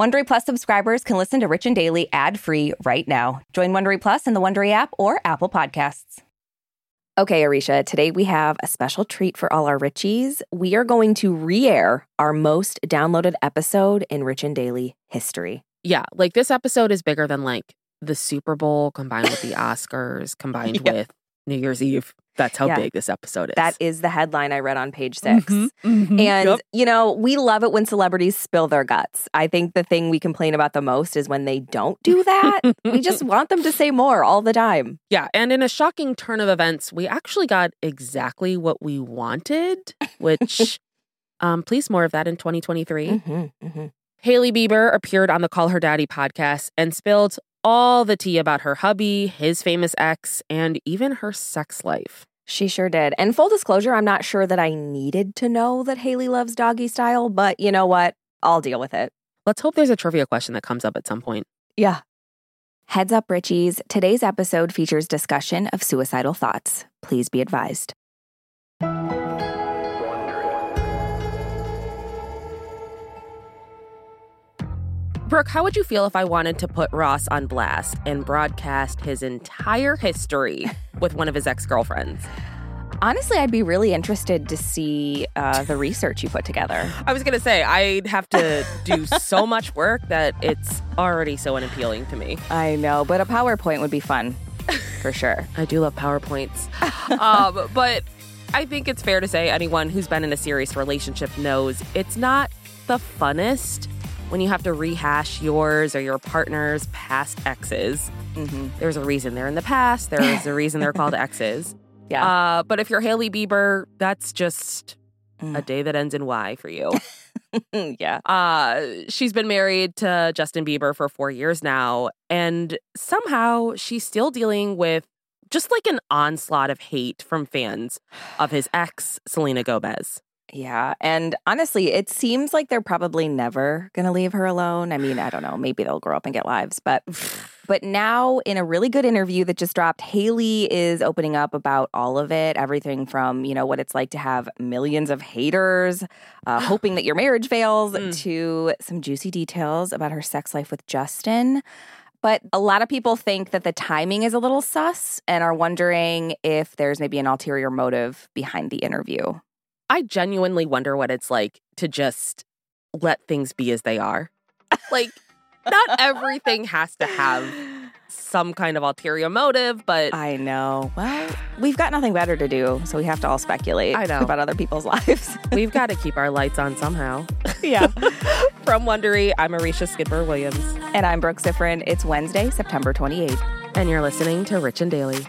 Wondery Plus subscribers can listen to Rich and Daily ad-free right now. Join Wondery Plus in the Wondery app or Apple Podcasts. Okay, Arisha, today we have a special treat for all our Richies. We are going to re-air our most downloaded episode in Rich and Daily history. Yeah, like this episode is bigger than like the Super Bowl combined with the Oscars combined with New Year's Eve. That's how big this episode is. That is the headline I read on page 6. You know, we love it when celebrities spill their guts. I think the thing we complain about the most is when they don't do that. We just want them to say more all the time. Yeah. And in a shocking turn of events, we actually got exactly what we wanted, which please more of that in 2023. Hailey Bieber appeared on the Call Her Daddy podcast and spilled all the tea about her hubby, his famous ex, and even her sex life. She sure did. And full disclosure, I'm not sure that I needed to know that Hailey loves doggy style, but you know what? I'll deal with it. Let's hope there's a trivia question that comes up at some point. Yeah. Heads up, Richies. Today's episode features discussion of suicidal thoughts. Please be advised. Brooke, how would you feel if I wanted to put Ross on blast and broadcast his entire history with one of his ex-girlfriends? Honestly, I'd be really interested to see the research you put together. I was going to say, I'd have to do so much work that it's already so unappealing to me. I know, but a PowerPoint would be fun, for sure. I do love PowerPoints. But I think it's fair to say anyone who's been in a serious relationship knows it's not the funnest when you have to rehash yours or your partner's past exes. There's a reason they're in the past. There is a reason they're called exes. Yeah. But if you're Hailey Bieber, that's just a day that ends in Y for you. She's been married to Justin Bieber for 4 years now, and somehow she's still dealing with just like an onslaught of hate from fans of his ex, Selena Gomez. Yeah. And honestly, it seems like they're probably never going to leave her alone. I mean, I don't know. Maybe they'll grow up and get lives. But now in a really good interview that just dropped, Hailey is opening up about all of it. Everything from, you know, what it's like to have millions of haters hoping that your marriage fails to some juicy details about her sex life with Justin. But a lot of people think that the timing is a little sus and are wondering if there's maybe an ulterior motive behind the interview. I genuinely wonder what it's like to just let things be as they are. Like, not everything has to have some kind of ulterior motive, but... I know. Well, we've got nothing better to do, so we have to all speculate about other people's lives. We've got to keep our lights on somehow. Yeah. From Wondery, I'm Arisha Skidmore-Williams. And I'm Brooke Sifrin. It's Wednesday, September 28th. And you're listening to Rich and Daily.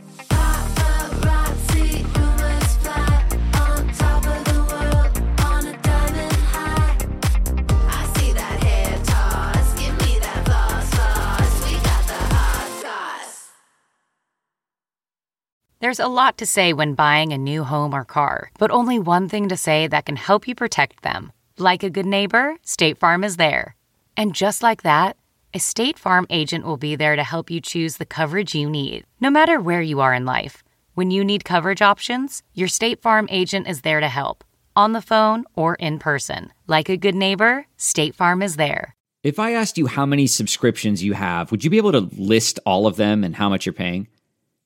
There's a lot to say when buying a new home or car, but only one thing to say that can help you protect them. Like a good neighbor, State Farm is there. And just like that, a State Farm agent will be there to help you choose the coverage you need, no matter where you are in life. When you need coverage options, your State Farm agent is there to help, on the phone or in person. Like a good neighbor, State Farm is there. If I asked you how many subscriptions you have, would you be able to list all of them and how much you're paying?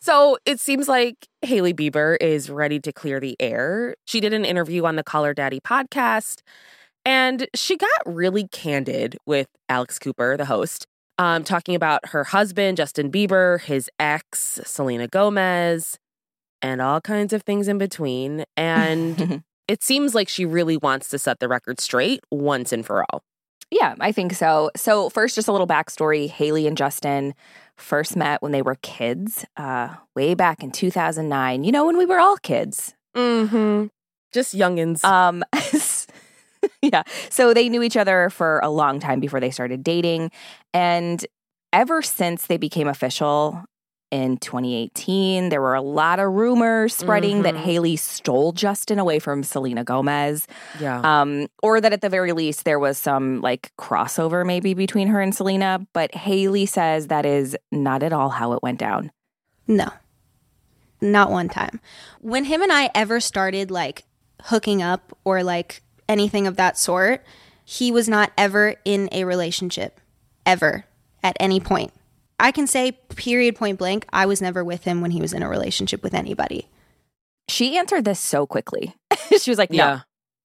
So it seems like Hailey Bieber is ready to clear the air. She did an interview on the Call Her Daddy podcast, and she got really candid with Alex Cooper, the host, talking about her husband, Justin Bieber, his ex, Selena Gomez, and all kinds of things in between. And it seems like she really wants to set the record straight once and for all. Yeah, I think so. So first, just a little backstory. Hailey and Justin first met when they were kids way back in 2009. You know, when we were all kids. Mm-hmm. Just youngins. Yeah. So they knew each other for a long time before they started dating. And ever since they became official in 2018, there were a lot of rumors spreading that Hailey stole Justin away from Selena Gomez. Yeah. Or that at the very least, there was some like crossover maybe between her and Selena. But Hailey says that is not at all how it went down. No. Not one time. When him and I ever started like hooking up or like anything of that sort, he was not ever in a relationship. Ever. At any point. I can say period point blank, I was never with him when he was in a relationship with anybody. She answered this so quickly. She was like, no.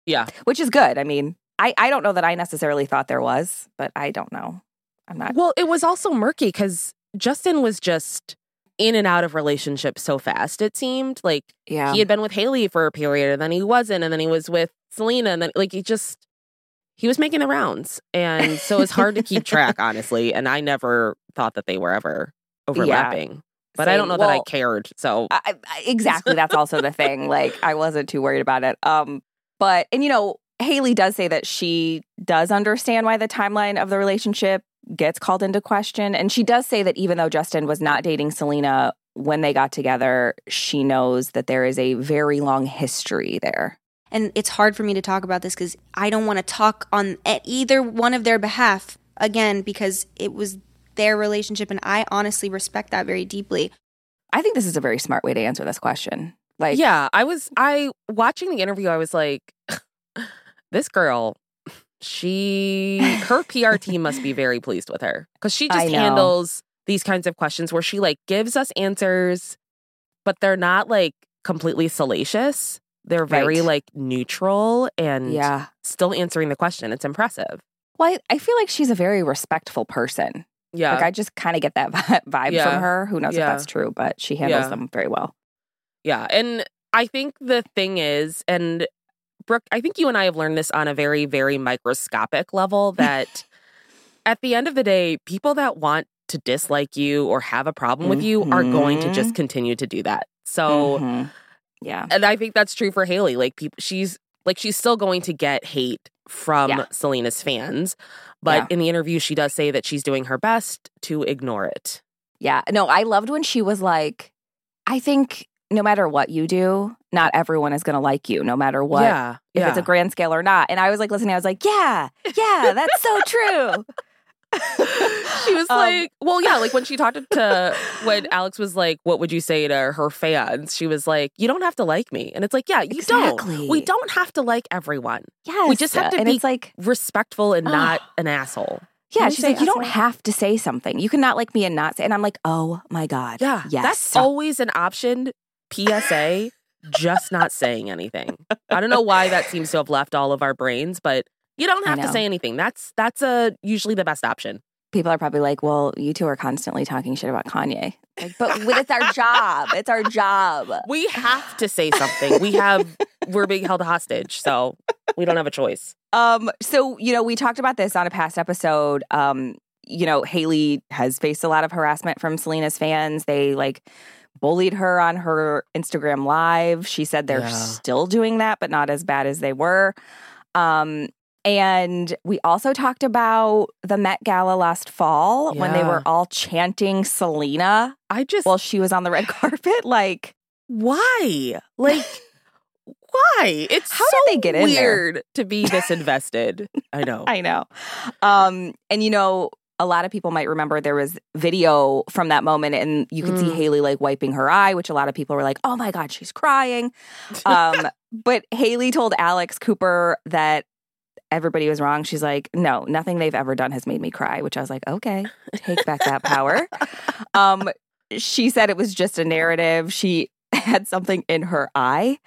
Yeah. Which is good. I mean, I don't know that I necessarily thought there was, but I don't know. I'm not. Well, it was also murky because Justin was just in and out of relationships so fast, it seemed. Like, yeah. He had been with Hailey for a period, and then he wasn't, and then he was with Selena, and then, like, he was making the rounds. And so it's hard to keep track, honestly. And I never thought that they were ever overlapping. Yeah. But same. I don't know that I cared. So exactly. That's also the thing. Like, I wasn't too worried about it. But, and you know, Hailey does say that she does understand why the timeline of the relationship gets called into question. And she does say that even though Justin was not dating Selena when they got together, she knows that there is a very long history there. And it's hard for me to talk about this because I don't want to talk on either one of their behalf again because it was their relationship and I honestly respect that very deeply. I think this is a very smart way to answer this question. Like, yeah, I watching the interview, I was like, this girl, her PR team must be very pleased with her because she just handles these kinds of questions where she like gives us answers, but they're not like completely salacious. They're very, like, neutral and still answering the question. It's impressive. Well, I feel like she's a very respectful person. Yeah. Like, I just kind of get that vibe from her. Who knows if that's true, but she handles them very well. Yeah. And I think the thing is, and Brooke, I think you and I have learned this on a very, very microscopic level, that at the end of the day, people that want to dislike you or have a problem with you are going to just continue to do that. So... Mm-hmm. Yeah. And I think that's true for Hailey. Like, she's still going to get hate from Selena's fans. But in the interview, she does say that she's doing her best to ignore it. Yeah. No, I loved when she was like, I think no matter what you do, not everyone is going to like you, no matter what, if it's a grand scale or not. And I was like, listening, I was like, yeah, that's so true. She was like, well, yeah, like when she talked to when Alex was like, what would you say to her fans? She was like, you don't have to like me. And it's like, yeah, you don't. We don't have to like everyone. Yes. We just have to be like, respectful and not an asshole. Yeah, she's like, you don't have to say something. You cannot like me and not say. And I'm like, oh my God. Yeah, yes. That's always an option. PSA, just not saying anything. I don't know why that seems to have left all of our brains, but you don't have to say anything. That's usually the best option. People are probably like, well, you two are constantly talking shit about Kanye. Like, but it's our job. It's our job. We have to say something. We're being held hostage, so we don't have a choice. So, you know, we talked about this on a past episode. You know, Hailey has faced a lot of harassment from Selena's fans. They, like, bullied her on her Instagram Live. She said they're still doing that, but not as bad as they were. And we also talked about the Met Gala last fall when they were all chanting Selena while she was on the red carpet. Like, why? Like, why? It's how so did they get in weird there? To be this invested. I know. And, you know, a lot of people might remember there was video from that moment and you could see Hailey like wiping her eye, which a lot of people were like, oh, my God, she's crying. But Hailey told Alex Cooper that everybody was wrong. She's like, no, nothing they've ever done has made me cry, which I was like, okay, take back that power. She said it was just a narrative. She had something in her eye.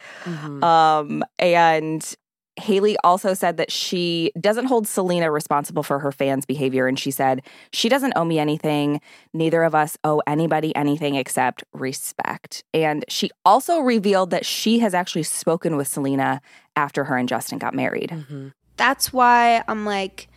And Hailey also said that she doesn't hold Selena responsible for her fans' behavior, and she said, she doesn't owe me anything. Neither of us owe anybody anything except respect. And she also revealed that she has actually spoken with Selena after her and Justin got married. Mm-hmm. That's why I'm like,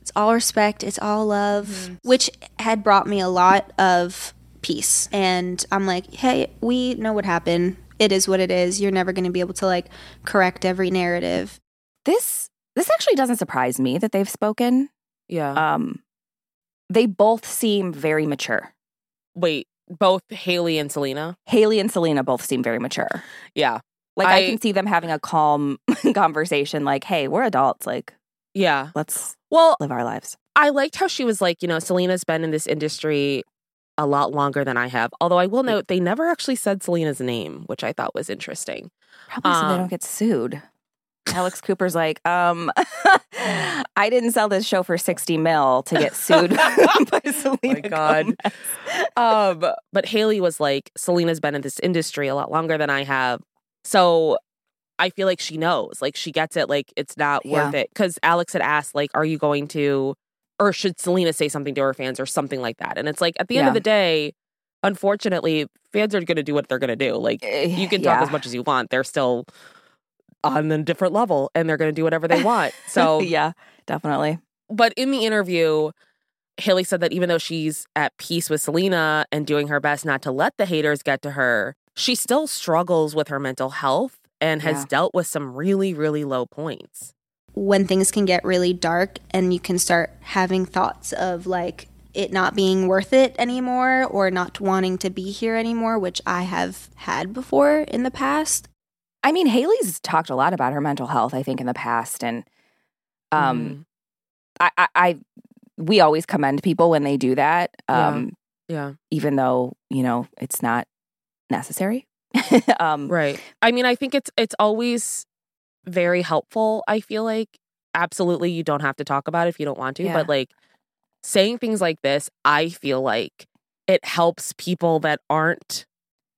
it's all respect, it's all love, mm-hmm. which had brought me a lot of peace. And I'm like, hey, we know what happened. It is what it is. You're never going to be able to, like, correct every narrative. This actually doesn't surprise me that they've spoken. Yeah. They both seem very mature. Wait, both Hailey and Selena? Hailey and Selena both seem very mature. Yeah. Like, I can see them having a calm conversation, like, hey, we're adults, like, yeah, let's live our lives. I liked how she was like, you know, Selena's been in this industry a lot longer than I have. Although I will note, they never actually said Selena's name, which I thought was interesting. Probably so they don't get sued. Alex Cooper's like, I didn't sell this show for $60 million to get sued by Selena. Oh my God. But Hailey was like, Selena's been in this industry a lot longer than I have. So I feel like she knows. Like, she gets it. Like, it's not worth it. Because Alex had asked, like, are you going to... or should Selena say something to her fans or something like that? And it's like, at the end of the day, unfortunately, fans are going to do what they're going to do. Like, you can talk as much as you want. They're still on a different level and they're going to do whatever they want. So yeah, definitely. But in the interview, Hailey said that even though she's at peace with Selena and doing her best not to let the haters get to her, she still struggles with her mental health and has dealt with some really, really low points. When things can get really dark and you can start having thoughts of, like, it not being worth it anymore or not wanting to be here anymore, which I have had before in the past. I mean, Hailey's talked a lot about her mental health, I think, in the past. And we always commend people when they do that. Even though, you know, it's not necessary. Right. I mean, I think it's always... very helpful. I feel like absolutely you don't have to talk about it if you don't want to, but like saying things like this, I feel like it helps people that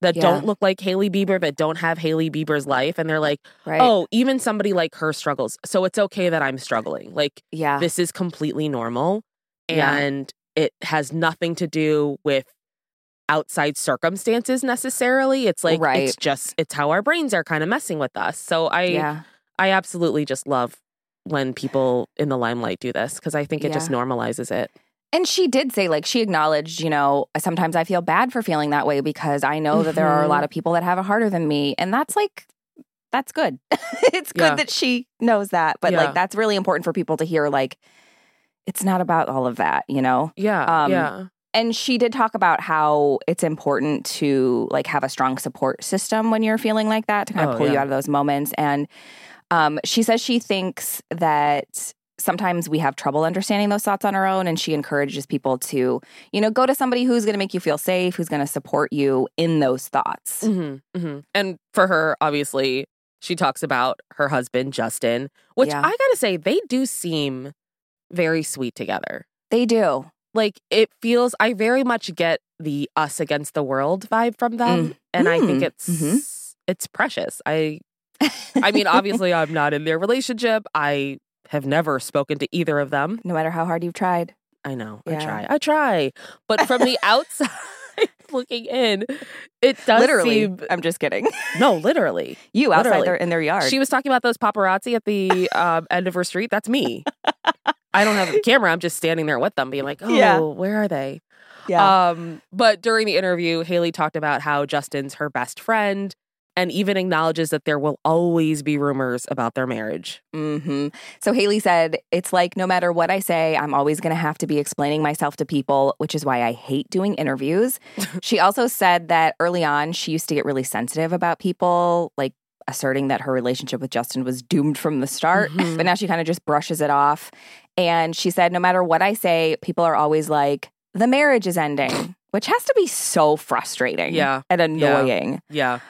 don't look like Hailey Bieber, that don't have Hailey Bieber's life, and they're like, oh, even somebody like her struggles, so it's okay that I'm struggling. Like, this is completely normal, and it has nothing to do with outside circumstances necessarily. It's like it's how our brains are kind of messing with us. So I absolutely just love when people in the limelight do this, because I think it just normalizes it. And she did say, like, she acknowledged, you know, sometimes I feel bad for feeling that way because I know that there are a lot of people that have it harder than me. And that's like, that's good. It's good that she knows that. But like, that's really important for people to hear, like, it's not about all of that, you know? Yeah. And she did talk about how it's important to, like, have a strong support system when you're feeling like that to kind of pull you out of those moments. And she says she thinks that sometimes we have trouble understanding those thoughts on our own, and she encourages people to, you know, go to somebody who's going to make you feel safe, who's going to support you in those thoughts. Mm-hmm, mm-hmm. And for her, obviously, she talks about her husband, Justin, which I got to say, they do seem very sweet together. They do. Like, it feels, I very much get the us against the world vibe from them. And I think it's precious. I mean, obviously, I'm not in their relationship. I have never spoken to either of them. No matter how hard you've tried. I know. Yeah. I try. But from the outside looking in, it does seem... I'm just kidding. No, literally. You outside in their yard. She was talking about those paparazzi at the end of her street. That's me. I don't have a camera. I'm just standing there with them being like, where are they? Yeah. But during the interview, Hailey talked about how Justin's her best friend and even acknowledges that there will always be rumors about their marriage. Mm-hmm. So Hailey said, it's like, no matter what I say, I'm always going to have to be explaining myself to people, which is why I hate doing interviews. She also said that early on, she used to get really sensitive about people, like, asserting that her relationship with Justin was doomed from the start. Mm-hmm. But now she kind of just brushes it off. And she said, no matter what I say, people are always like, the marriage is ending, which has to be so frustrating and annoying. Yeah.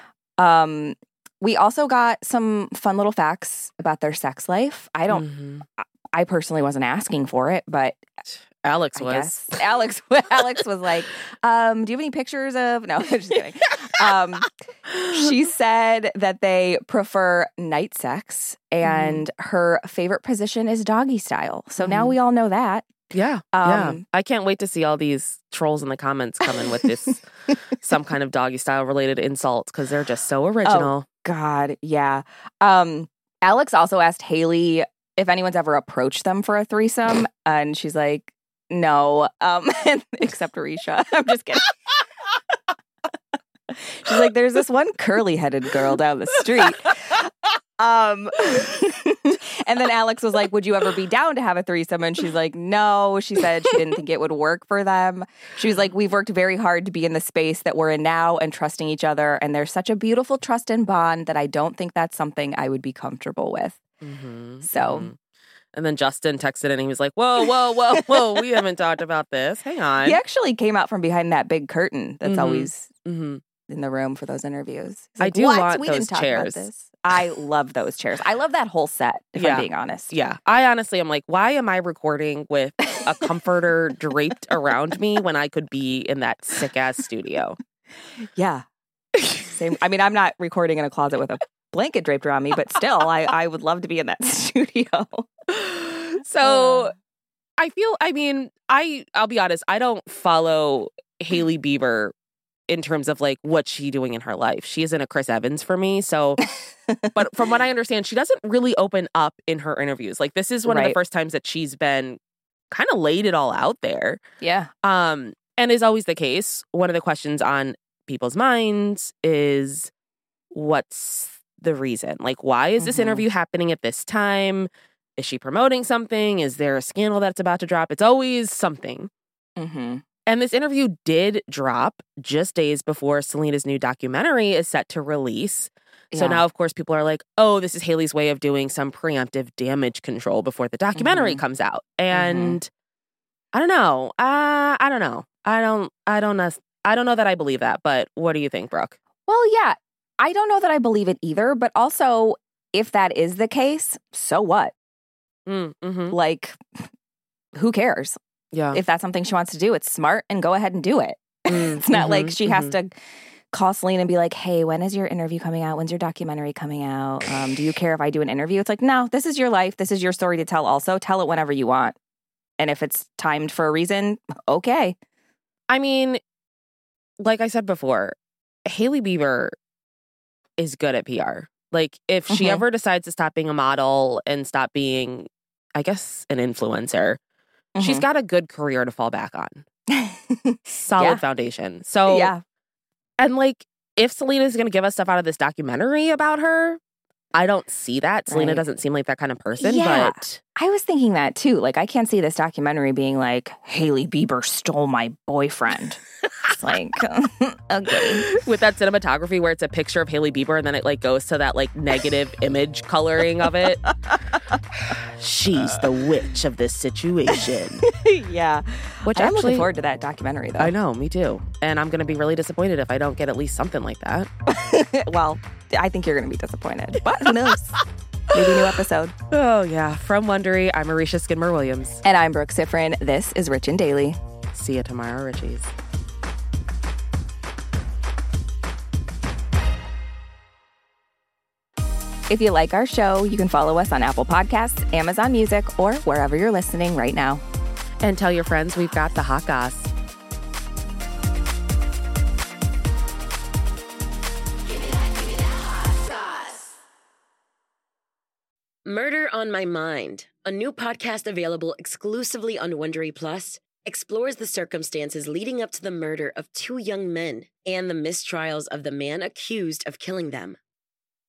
We also got some fun little facts about their sex life. I personally wasn't asking for it, but... Alex was. Alex was like, do you have any pictures of... No, I'm just kidding. She said that they prefer night sex and her favorite position is doggy style. So now we all know that. Yeah. I can't wait to see all these trolls in the comments coming with this some kind of doggy style related insults because they're just so original. Oh, God. Yeah. Alex also asked Hailey if anyone's ever approached them for a threesome. And she's like, no, except Arisha. I'm just kidding. She's like, there's this one curly-headed girl down the street. And then Alex was like, would you ever be down to have a threesome? And she's like, no. She said she didn't think it would work for them. She was like, we've worked very hard to be in the space that we're in now and trusting each other. And there's such a beautiful trust and bond that I don't think that's something I would be comfortable with. Mm-hmm. So... And then Justin texted in and he was like, whoa, we haven't talked about this. Hang on. He actually came out from behind that big curtain that's always in the room for those interviews. Like, I do want those chairs. I love those chairs. I love that whole set, if I'm being honest. Yeah. I honestly am like, why am I recording with a comforter draped around me when I could be in that sick-ass studio? Yeah. Same. I mean, I'm not recording in a closet with a blanket draped around me, but still, I would love to be in that studio. So I'll be honest, I don't follow Hailey Bieber in terms of like what she's doing in her life. She isn't a Chris Evans for me. So, but from what I understand, she doesn't really open up in her interviews. Like this is one of the first times that she's been kind of laid it all out there. Yeah. And is always the case. One of the questions on people's minds is what's the reason? Like, why is this interview happening at this time? Is she promoting something? Is there a scandal that's about to drop? It's always something. Mm-hmm. And this interview did drop just days before Selena's new documentary is set to release. Yeah. So now, of course, people are like, oh, this is Hailey's way of doing some preemptive damage control before the documentary comes out. And I don't know. I don't know that I believe that. But what do you think, Brooke? Well, yeah, I don't know that I believe it either. But also, if that is the case, so what? Like, who cares? Yeah. If that's something she wants to do, it's smart and go ahead and do it. It's not like she has to call Selena and be like, hey, when is your interview coming out? When's your documentary coming out? Do you care if I do an interview? It's like, no, this is your life. This is your story to tell also. Tell it whenever you want. And if it's timed for a reason, okay. I mean, like I said before, Hailey Bieber is good at PR. Like, if she ever decides to stop being a model and stop being, I guess, an influencer, she's got a good career to fall back on. Solid foundation. So, yeah. And, like, if Selena's going to give us stuff out of this documentary about her, I don't see that. Selena doesn't seem like that kind of person. Yeah. But I was thinking that, too. Like, I can't see this documentary being like, Hailey Bieber stole my boyfriend. It's like, okay. With that cinematography where it's a picture of Hailey Bieber and then it, like, goes to that, like, negative image coloring of it. She's the witch of this situation. Yeah. Which I'm looking forward to that documentary, though. I know, me too. And I'm going to be really disappointed if I don't get at least something like that. Well, I think you're going to be disappointed. But who knows? Maybe a new episode. Oh, yeah. From Wondery, I'm Arisha Skidmore-Williams. And I'm Brooke Sifrin. This is Rich and Daily. See you tomorrow, Richies. If you like our show, you can follow us on Apple Podcasts, Amazon Music, or wherever you're listening right now. And tell your friends we've got the hot goss. Murder on My Mind, a new podcast available exclusively on Wondery Plus, explores the circumstances leading up to the murder of two young men and the mistrials of the man accused of killing them.